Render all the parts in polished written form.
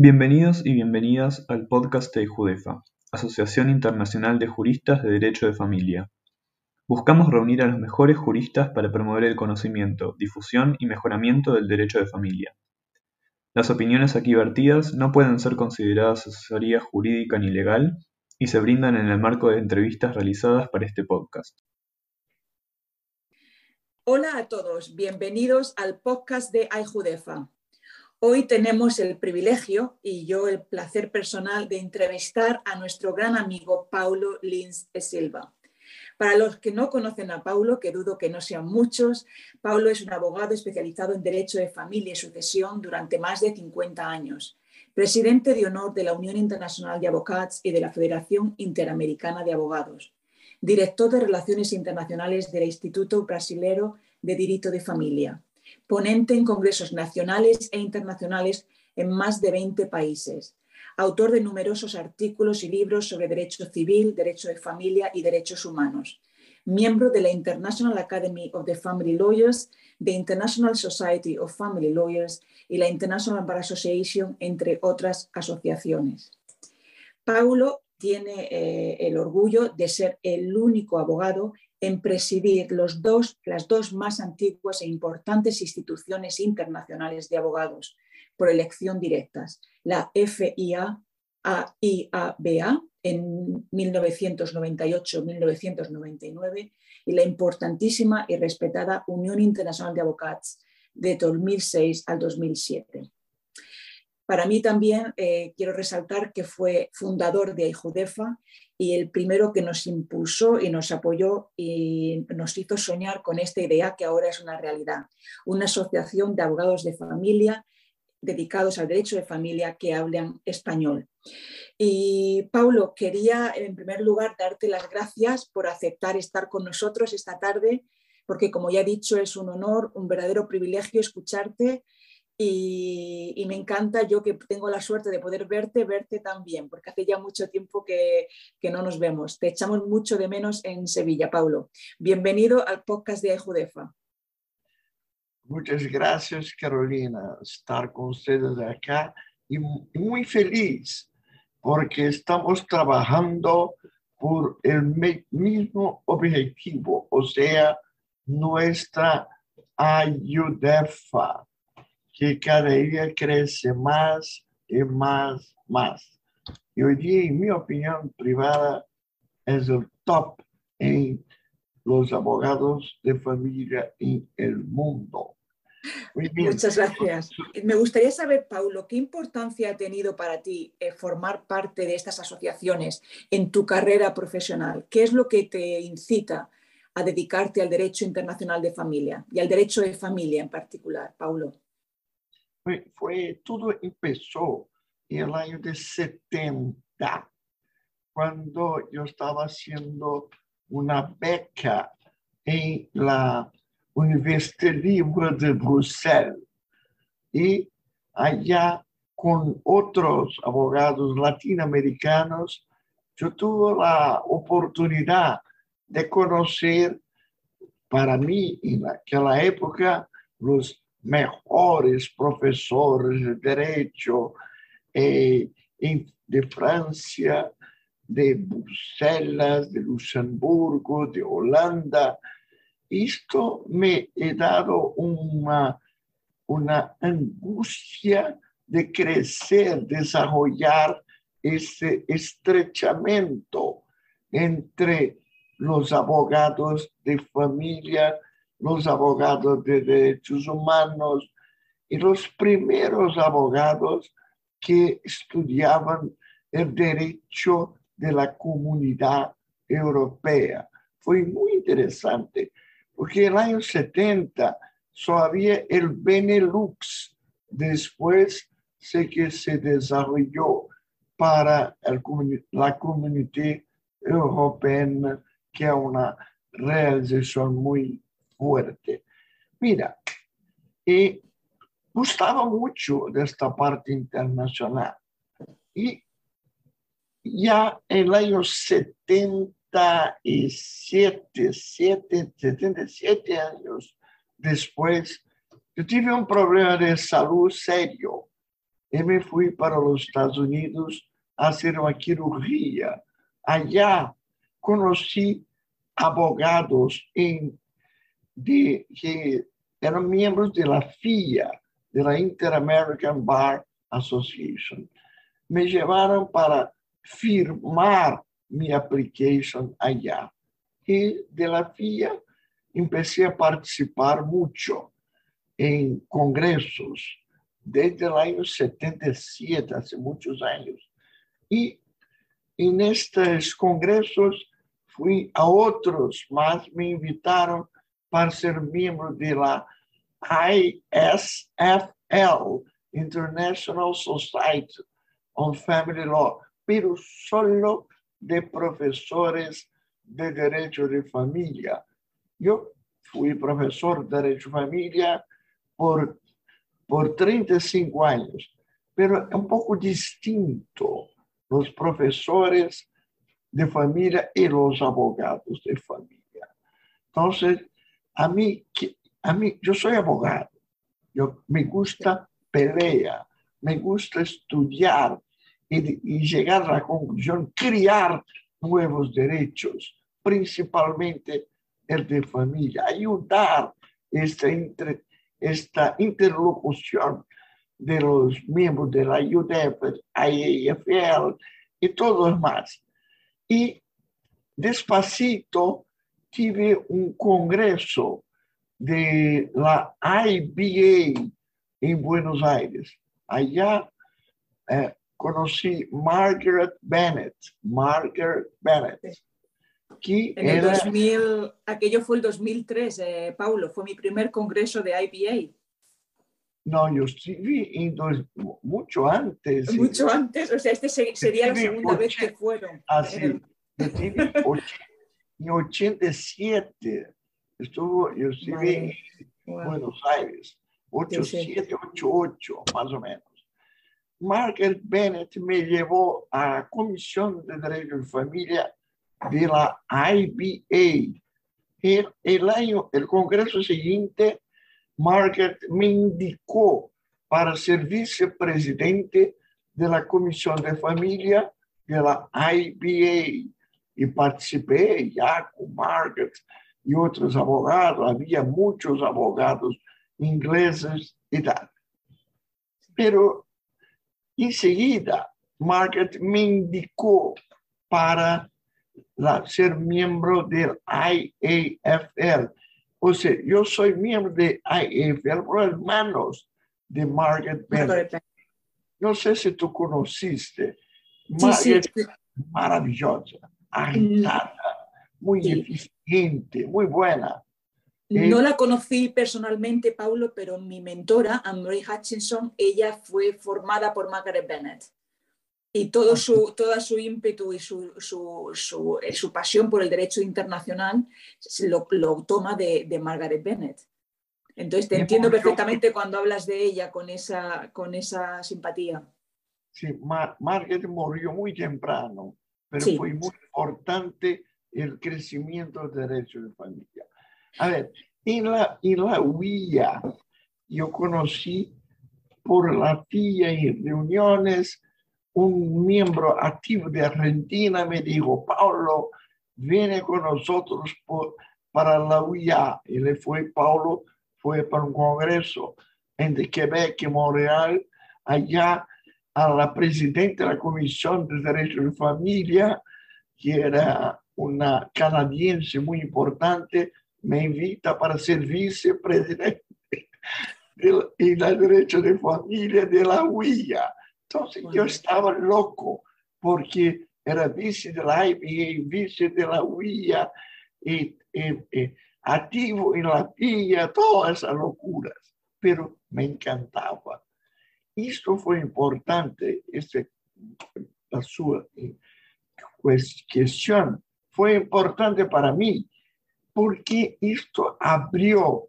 Bienvenidos y bienvenidas al podcast de AIJUDEFA, Asociación Internacional de Juristas de Derecho de Familia. Buscamos reunir a los mejores juristas para promover el conocimiento, difusión y mejoramiento del derecho de familia. Las opiniones aquí vertidas no pueden ser consideradas asesoría jurídica ni legal y se brindan en el marco de entrevistas realizadas para este podcast. Hola a todos, bienvenidos al podcast de AIJUDEFA. Hoy tenemos el privilegio y yo el placer personal de entrevistar a nuestro gran amigo Paulo Lins de Silva. Para los que no conocen a Paulo, que dudo que no sean muchos, Paulo es un abogado especializado en Derecho de Familia y Sucesión durante más de 50 años, presidente de honor de la Unión Internacional de Abogados y de la Federación Interamericana de Abogados, director de Relaciones Internacionales del Instituto Brasileño de Derecho de Familia, ponente en congresos nacionales e internacionales en más de 20 países, autor de numerosos artículos y libros sobre derecho civil, derecho de familia y derechos humanos, miembro de la International Academy of the Family Lawyers, the International Society of Family Lawyers y la International Bar Association, entre otras asociaciones. Paulo tiene el orgullo de ser el único abogado en presidir las dos más antiguas e importantes instituciones internacionales de abogados por elección directas, la FIA IABA en 1998-1999 y la importantísima y respetada Unión Internacional de Abogados de 2006 al 2007. Para mí también quiero resaltar que fue fundador de AIJUDEFA y el primero que nos impulsó y nos apoyó y nos hizo soñar con esta idea que ahora es una realidad. Una asociación de abogados de familia dedicados al derecho de familia que hablan español. Y Paulo, quería en primer lugar darte las gracias por aceptar estar con nosotros esta tarde, porque como ya he dicho es un honor, un verdadero privilegio escucharte. Y me encanta, yo que tengo la suerte de poder verte también, porque hace ya mucho tiempo que no nos vemos. Te echamos mucho de menos en Sevilla, Paulo. Bienvenido al podcast de AIJUDEFA. Muchas gracias, Carolina, estar con ustedes acá y muy feliz porque estamos trabajando por el mismo objetivo, o sea, nuestra AIJUDEFA, que cada día crece más y más, más. Y hoy día, en mi opinión privada, es el top en los abogados de familia en el mundo. Muy bien. Muchas gracias. Me gustaría saber, Paulo, ¿qué importancia ha tenido para ti formar parte de estas asociaciones en tu carrera profesional? ¿Qué es lo que te incita a dedicarte al derecho internacional de familia y al derecho de familia en particular, Paulo? Tudo começou no ano de 70, quando eu estava fazendo uma beca na Universidad Libre de Bruselas. E allá, com outros abogados latino-americanos, eu tive a oportunidade de conhecer, para mim, naquela época, os mejores profesores de derecho de Francia, de Bruselas, de Luxemburgo, de Holanda. Esto me ha dado una angustia de crecer, desarrollar ese estrechamiento entre los abogados de familia, los abogados de derechos humanos y los primeros abogados que estudiaban el derecho de la comunidad europea. Fue muy interesante, porque en el año 70 solo había el Benelux, después sé que se desarrolló para la comunidad europea, que es una realización muy fuerte. Mira, gustaba mucho de esta parte internacional. Y ya en el año 77 años después, yo tuve un problema de salud serio y me fui para los Estados Unidos a hacer una cirugía. Allá conocí abogados que eran miembros de la FIA, de la Inter-American Bar Association. Me llevaron para firmar mi application allá. Y de la FIA empecé a participar mucho en congresos desde el año 77, hace muchos años. Y en estos congresos fui a otros más, me invitaron para ser miembro de la ISFL, International Society on Family Law, pero solo de profesores de derecho de familia. Yo fui profesor de derecho de familia por 35 años, pero es un poco distinto los profesores de familia y los abogados de familia. Entonces, a mí yo soy abogado, me gusta pelear, me gusta estudiar y llegar a la conclusión, crear nuevos derechos, principalmente el de familia, ayudar esta interlocución de los miembros de la IUDF, AIAFL y todos más. Y despacito tuve un congreso de la IBA en Buenos Aires. Allá conocí Margaret Bennett. Que en el 2000, aquello fue el 2003, Paulo, fue mi primer congreso de IBA. No, yo estuve mucho antes. Mucho antes, o sea, sería la segunda vez que fueron. Así, en 87 yo estuve en Buenos Aires, 87, 88, más o menos. Margaret Bennett me llevó a la Comisión de Derecho de Familia de la IBA. El congreso siguiente, Margaret me indicó para ser vicepresidente de la Comisión de Familia de la IBA y participé ya con Margaret y otros abogados. Había muchos abogados ingleses y tal. Pero enseguida, Margaret me indicó para ser miembro del IAFL. O sea, yo soy miembro de IAFL por hermanos de Margaret Bennett. No sé si tú conociste. Margaret sí. Maravillosa, agitada, muy eficiente, muy buena. No la conocí personalmente, Paulo, pero mi mentora, Anne-Marie Hutchinson, ella fue formada por Margaret Bennett. Y toda su ímpetu y su pasión por el derecho internacional lo toma de Margaret Bennett. Entonces, te entiendo perfectamente cuando hablas de ella con esa simpatía. Sí, Margaret murió muy temprano, pero fue muy importante el crecimiento del derecho de familia. A ver, en la UIA yo conocí por la FIA y reuniones. Un miembro activo de Argentina me dijo, Paulo, viene con nosotros para la UIA. Y le fue, Paulo fue para un congreso en Quebec y Montreal. Allá a la presidenta de la Comisión de Derecho de Familia, que era una canadiense muy importante, me invita para ser vicepresidente de la Derecho de Familia de la UIA. Entonces yo estaba loco porque era vice de la IBA, vice de la UIA, y activo en la FIA, todas esas locuras, pero me encantaba. Esto fue importante, su cuestión fue importante para mí porque esto abrió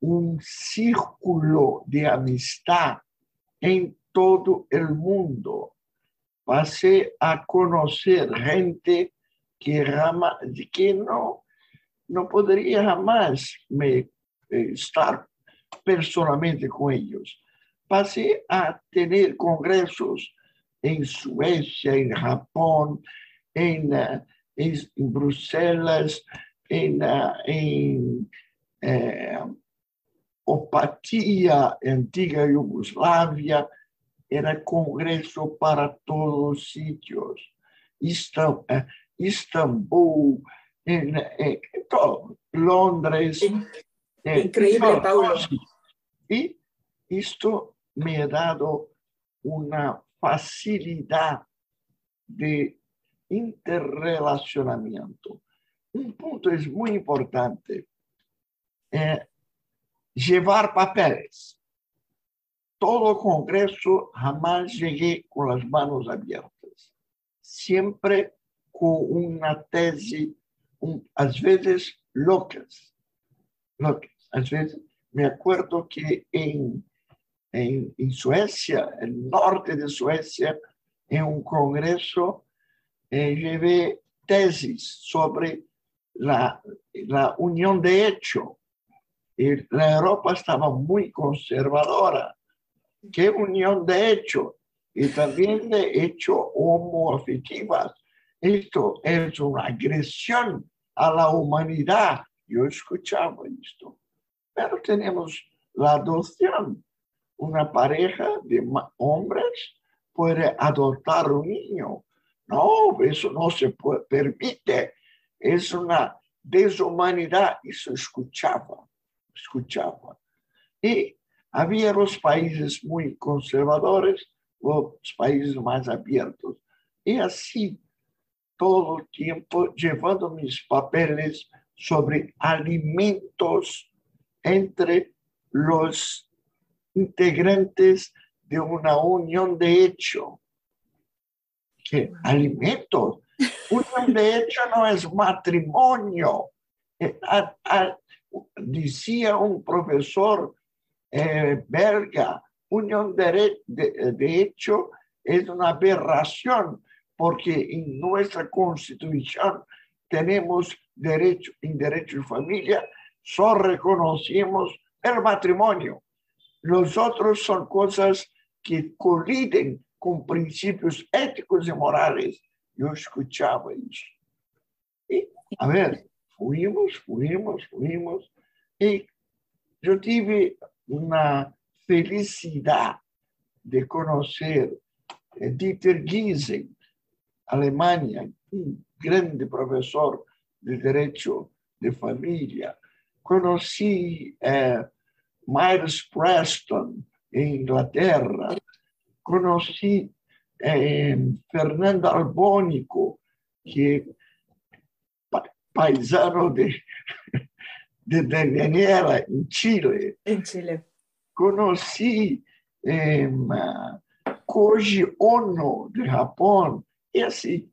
un círculo de amistad entre todo el mundo. Pasé a conocer gente que no podría jamás estar personalmente con ellos. pasé a tener congresos en Suecia, en Japón, en Bruselas, en Opatía, antigua Yugoslavia. Era congreso para todos los sitios. Istambul, todo, Londres. Increíble, Paulo. Y esto me ha dado una facilidad de interrelacionamiento. Un punto es muy importante. Llevar papeles. Todo congreso jamás llegué con las manos abiertas. Siempre con una tesis, a veces locas. A veces me acuerdo que en Suecia, el norte de Suecia, en un congreso, llevé tesis sobre la unión de hecho. La Europa estaba muy conservadora. ¿Qué unión de hecho? Y también de hecho homoafectivas. Esto es una agresión a la humanidad. Yo escuchaba esto. Pero tenemos la adopción. Una pareja de hombres puede adoptar un niño. No, eso no se permite. Es una deshumanidad. Eso escuchaba. Y había los países muy conservadores, los países más abiertos. Y así, todo el tiempo, llevando mis papeles sobre alimentos entre los integrantes de una unión de hecho. ¿Qué? Alimentos. Unión de hecho no es matrimonio. Decía un profesor belga, unión de hecho es una aberración porque en nuestra constitución tenemos derecho, en derecho de familia, solo reconocemos el matrimonio. Los otros son cosas que coliden con principios éticos y morales. Yo escuchaba eso. Y, a ver, fuimos. Y yo tuve una felicidad de conocer a Dieter Giesen, Alemania, un grande profesor de derecho de familia. Conocí a Miles Preston en Inglaterra. Conocí a Fernando Albónico, que paisano de Daniela en Chile. Conocí Koji Ono de Japón. Y así,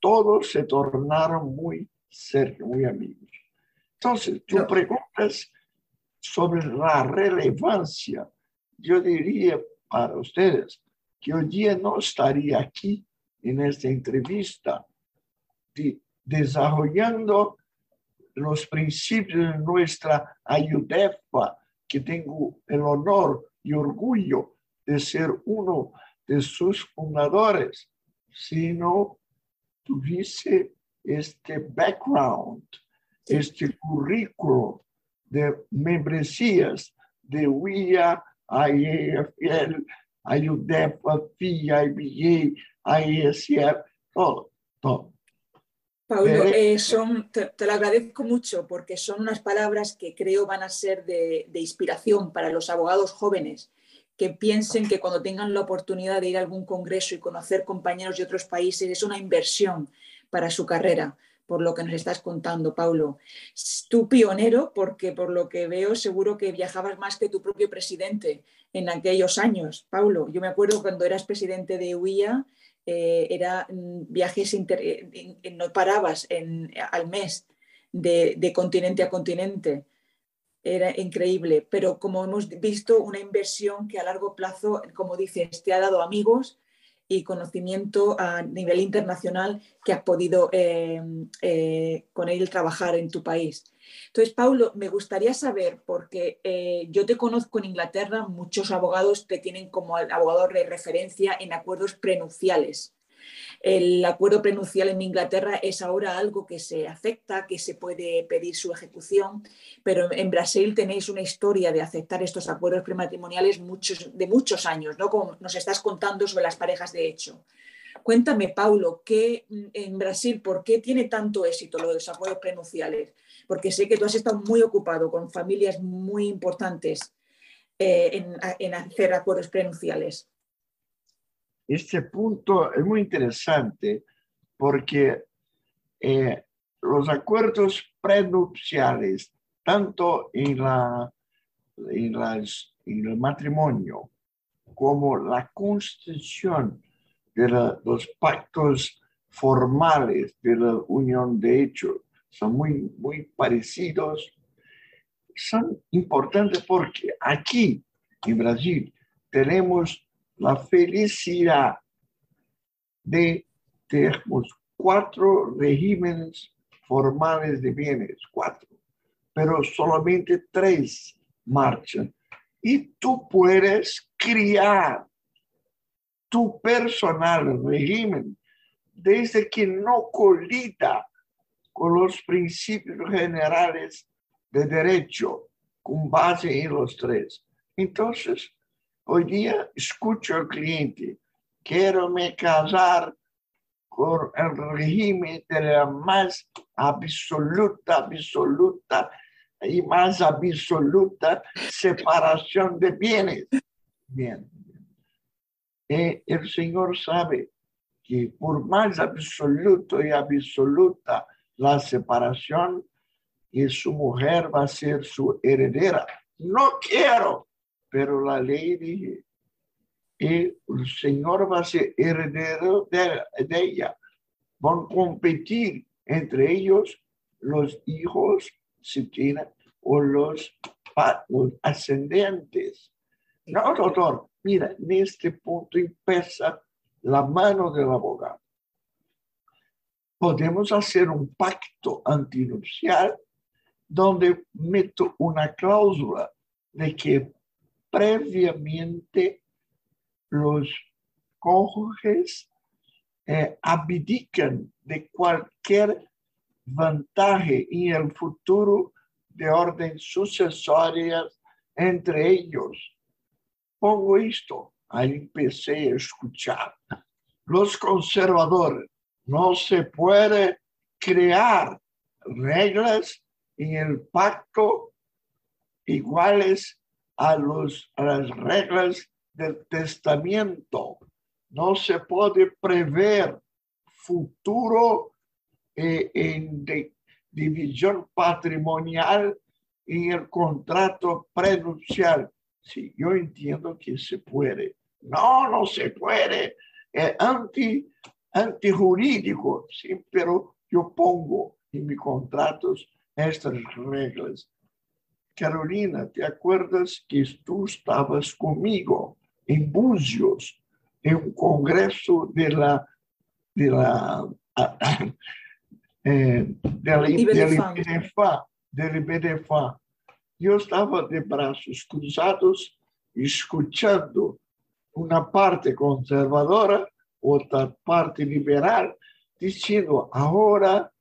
todos se tornaron muy cercanos, muy amigos. Entonces, tú preguntas sobre la relevancia. Yo diría para ustedes que hoy día no estaría aquí en esta entrevista desarrollando los principios de nuestra AIJUDEFA, que tengo el honor y orgullo de ser uno de sus fundadores, si no tuviese este background, este currículo de membresías de UIA, IAFL, IUDEFA, FIA, IBA, ISFL, todo. Paulo, te lo agradezco mucho porque son unas palabras que creo van a ser de inspiración para los abogados jóvenes que piensen que cuando tengan la oportunidad de ir a algún congreso y conocer compañeros de otros países es una inversión para su carrera. Por lo que nos estás contando, Paulo. Tú pionero, porque por lo que veo seguro que viajabas más que tu propio presidente en aquellos años. Paulo, yo me acuerdo cuando eras presidente de UIA, viajes, no parabas al mes de continente a continente. Era increíble, pero como hemos visto, una inversión que a largo plazo, como dices, te ha dado amigos, y conocimiento a nivel internacional que has podido con él trabajar en tu país. Entonces, Paulo, me gustaría saber, porque yo te conozco en Inglaterra, muchos abogados te tienen como abogado de referencia en acuerdos prenupciales. El acuerdo prenupcial en Inglaterra es ahora algo que se acepta, que se puede pedir su ejecución, pero en Brasil tenéis una historia de aceptar estos acuerdos prematrimoniales de muchos años, ¿no? Como nos estás contando sobre las parejas de hecho. Cuéntame, Paulo, ¿qué en Brasil, por qué tiene tanto éxito lo de los acuerdos prenupciales? Porque sé que tú has estado muy ocupado con familias muy importantes en hacer acuerdos prenupciales. Este punto es muy interesante porque los acuerdos prenupciales, tanto en el matrimonio como la constitución de los pactos formales de la unión de hecho, son muy parecidos, son importantes porque aquí en Brasil tenemos la felicidad de tener 4 regímenes formales de bienes, 4, pero solamente 3 marchan. Y tú puedes crear tu personal régimen desde que no colida con los principios generales de derecho, con base en los 3. Entonces, hoy día escucho al cliente, quiero me casar con el régimen de la más absoluta separación de bienes. Bien. El Señor sabe que por más absoluto y absoluta la separación, y su mujer va a ser su heredera. No quiero, pero la ley dice, el Señor va a ser heredero de ella. Van a competir entre ellos los hijos, si tienen, o los ascendentes. No, doctor. Mira, en este punto empieza la mano del abogado. Podemos hacer un pacto antinupcial donde meto una cláusula de que previamente los cónyuges abdican de cualquier ventaja en el futuro de orden sucesoria entre ellos. Pongo esto, ahí empecé a escuchar. Los conservadores, no se puede crear reglas en el pacto iguales a las reglas del testamento. No se puede prever futuro en división patrimonial en el contrato prenupcial. Sí, yo entiendo que se puede. No, no se puede. Es antijurídico. Sí, pero yo pongo en mis contratos estas reglas. Carolina, ¿te acuerdas que tú estabas conmigo en Búzios, en un congreso del IBDFAM? Yo estaba de brazos cruzados escuchando una parte conservadora, otra parte liberal, diciendo ahora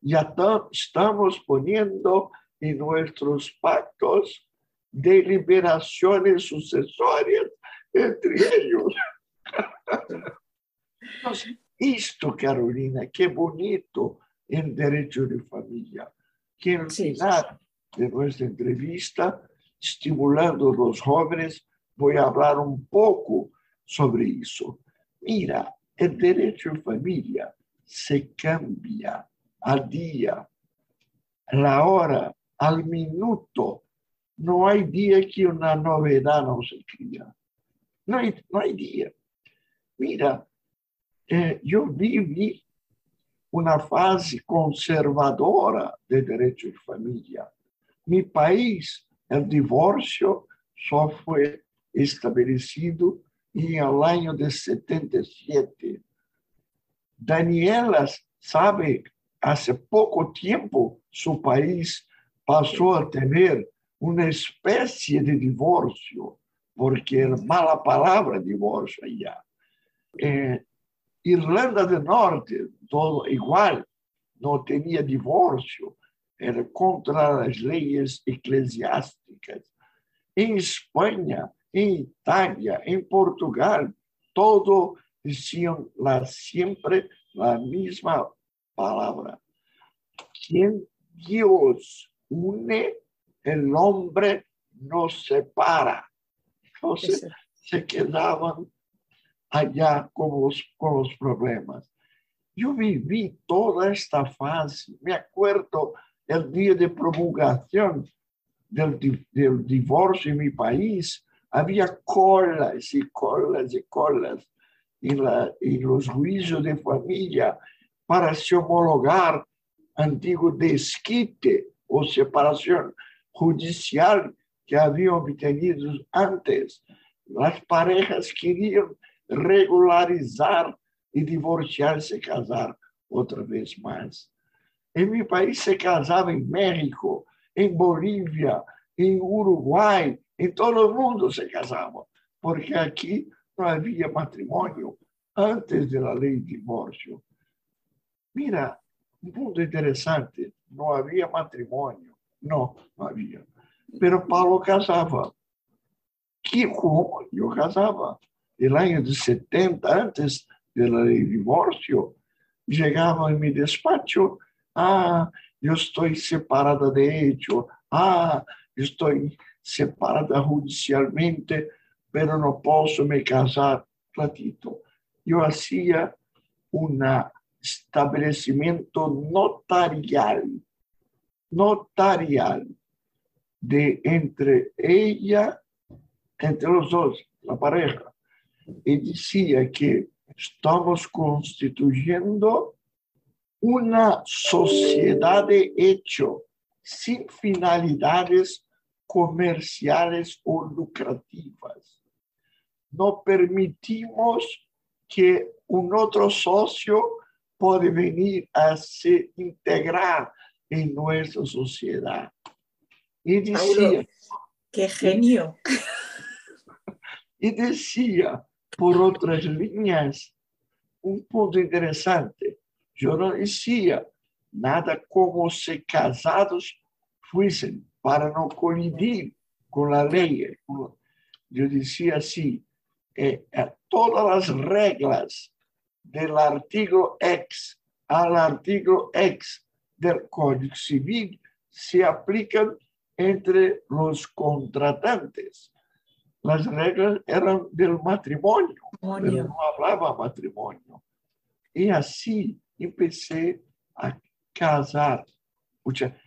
ya estamos poniendo en nuestros pactos deliberaciones sucesorias entre ellos. Entonces, esto, Carolina, qué bonito en derecho de familia, que en final de nuestra entrevista, estimulando a los jóvenes, voy a hablar un poco sobre eso. Mira, el derecho de familia se cambia al día, a la hora, al minuto. No hay día que una novedad no se cría. No hay día. Mira, yo viví una fase conservadora de derecho de familia. Mi país, el divorcio só fue establecido em ao ano de 77. Daniela sabe, hace pouco tempo, su país passou a ter uma espécie de divórcio, porque é mala palavra divórcio allá. Irlanda do Norte, todo igual, não tinha divórcio, era contra as leis eclesiásticas. Em Espanha, em Itália, em Portugal, todo diziam lá sempre a mesma palavra. Quem Deus une, o homem nos separa. Então, se quedavam allá com os problemas. Eu vivi toda esta fase, me acuerdo el dia de promulgação do divórcio em meu país, havia colas e colas e colas em os juízos de família para se homologar antigo desquite ou separação judicial que haviam obtenido antes. As parejas queriam regularizar e divorciar-se, casar outra vez mais. Em meu país se casava em México, em Bolívia, em Uruguai, em todo o mundo se casava, porque aqui não havia matrimônio antes da lei de divórcio. Mira, um ponto interessante, não havia matrimônio, não havia. Mas Paulo casava. Que como eu casava? No ano de 70, antes da lei de divórcio, chegava em meu despacho, eu estou separada de hecho, estou separada judicialmente, mas não posso me casar, platito. Eu fazia um estabelecimento notarial, de entre os dois, a pareja, e dizia que estamos constituindo uma sociedade hecho, sem finalidades comerciais ou lucrativas. Não permitimos que outro sócio pode vir a se integrar em nossa sociedade. E dizia... Que genio! E dizia, por outras linhas, ponto interessante. Eu não dizia nada como se casados fossem, para não colidir com a lei. Eu dizia assim, todas as regras do artigo X ao artigo X do Código Civil se aplicam entre os contratantes. As regras eram do matrimônio, eu não falava matrimônio. E assim, comecei a casar.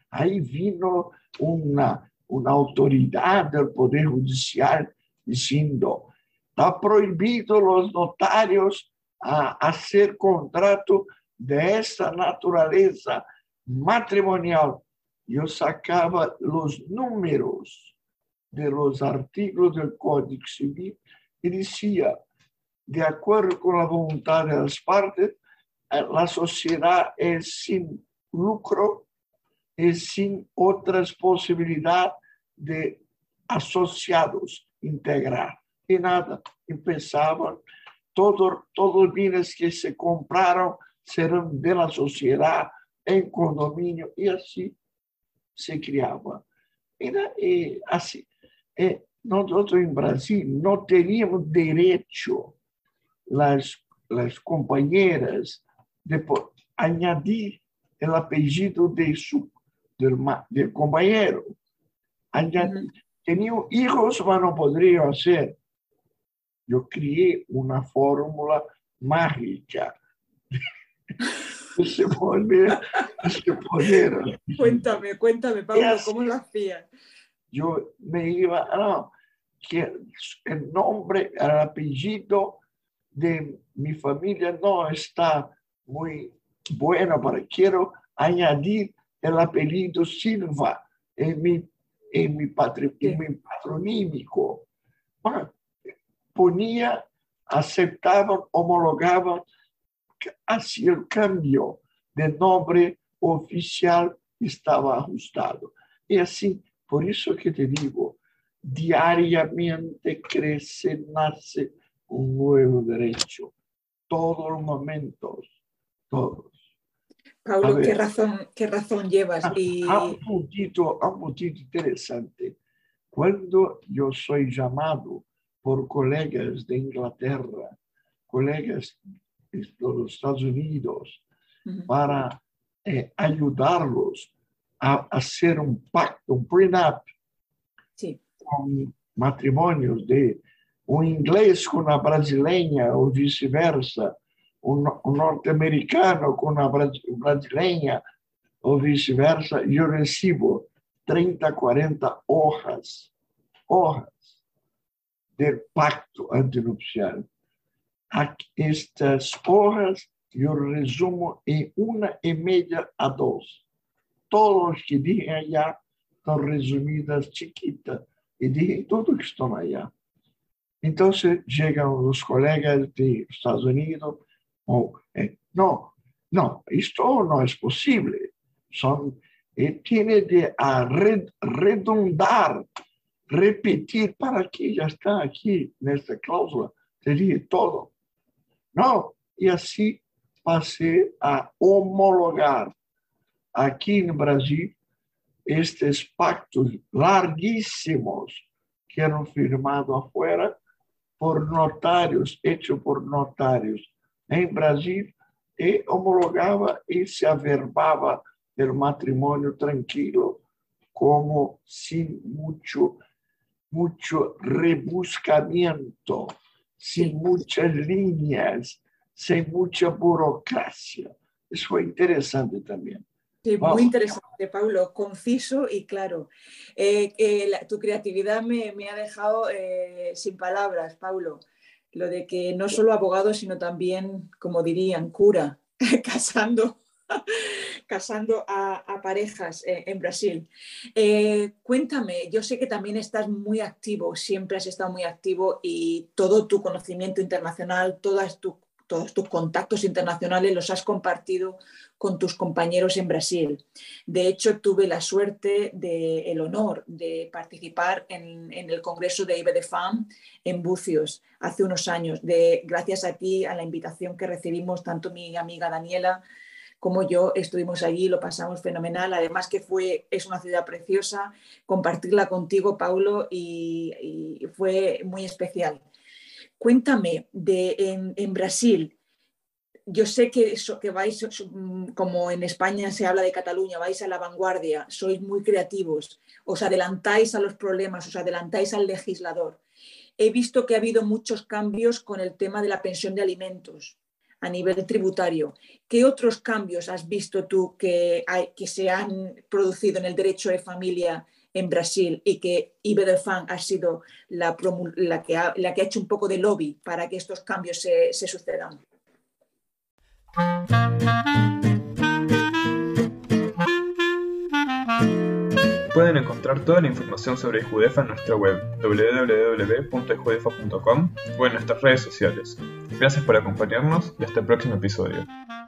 Aí vino uma autoridade do Poder Judicial dizendo: está proibido os notários a fazer contrato dessa natureza matrimonial. Eu sacava os números dos artigos do Código Civil e dizia: de acordo com a vontade das partes, a sociedade é sem lucro e sem outras possibilidades de associados integrar. E nada, pensavam, todos os bens que se compraram serão da sociedade, em condomínio, e assim se criava. E assim, nós em Brasil não teríamos direito, as companheiras, depois, añadir o apelido do companheiro. Tinham filhos, mas não poderiam fazer. Eu criei uma fórmula mágica. Esse poder. Cuéntame, Paulo, assim, como la hacía? Eu me iba, que o nome, o apelido de minha família não está muito bueno, pero quero añadir o apelido Silva em mi patronímico. Bueno, ponía aceptaban, homologaban, así el cambio de nombre oficial estaba ajustado. Y así, por eso que te digo, diariamente crece, nace un nuevo derecho. Todos los momentos, todos. Paulo, ¿qué razón llevas? Un puntito interesante. Cuando yo soy llamado por colegas de Inglaterra, colegas de los Estados Unidos, para ayudarlos a hacer un pacto, un prenup, sí, con matrimonios de un inglés con una brasileña o viceversa, un norteamericano con una brasileña o viceversa, yo recibo 30, 40 hojas del pacto antinupcial. Estas hojas yo resumo en 1,5 a 2. Todos los que dije allá están resumidas chiquitas y dije todo que están allá. Entonces llegan los colegas de Estados Unidos, no, esto no es posible. Tiene de redundar, repetir, para que ya está aquí en esta cláusula, te dije todo. No, y así pasé a homologar. Aquí en Brasil, estos pactos larguísimos que eran firmados afuera por notarios, hechos por notarios en Brasil, y homologaba y se averbaba el matrimonio tranquilo, como sin mucho rebuscamiento, sin muchas líneas, sin mucha burocracia. Eso fue interesante también. Sí, muy interesante, Paulo, conciso y claro. Tu creatividad me ha dejado sin palabras, Paulo. Lo de que no solo abogado, sino también, como dirían, cura, casando a parejas en Brasil. Cuéntame, yo sé que también estás muy activo, siempre has estado muy activo y todo tu conocimiento internacional, todos tus contactos internacionales los has compartido con tus compañeros en Brasil. De hecho, tuve la suerte, el honor de participar en el Congreso de IBDFAM en Búzios hace unos años, gracias a ti, a la invitación que recibimos, tanto mi amiga Daniela como yo estuvimos allí, lo pasamos fenomenal. Además que es una ciudad preciosa, compartirla contigo, Paulo, y fue muy especial. Cuéntame, en Brasil, yo sé que vais, como en España se habla de Cataluña, vais a la vanguardia, sois muy creativos, os adelantáis a los problemas, os adelantáis al legislador. He visto que ha habido muchos cambios con el tema de la pensión de alimentos a nivel tributario. ¿Qué otros cambios has visto tú que se han producido en el derecho de familia en Brasil y que IBDFAM ha sido la que ha hecho un poco de lobby para que estos cambios se sucedan? Pueden encontrar toda la información sobre IJUDEFA en nuestra web www.ijudefa.com o en nuestras redes sociales. Gracias por acompañarnos y hasta el próximo episodio.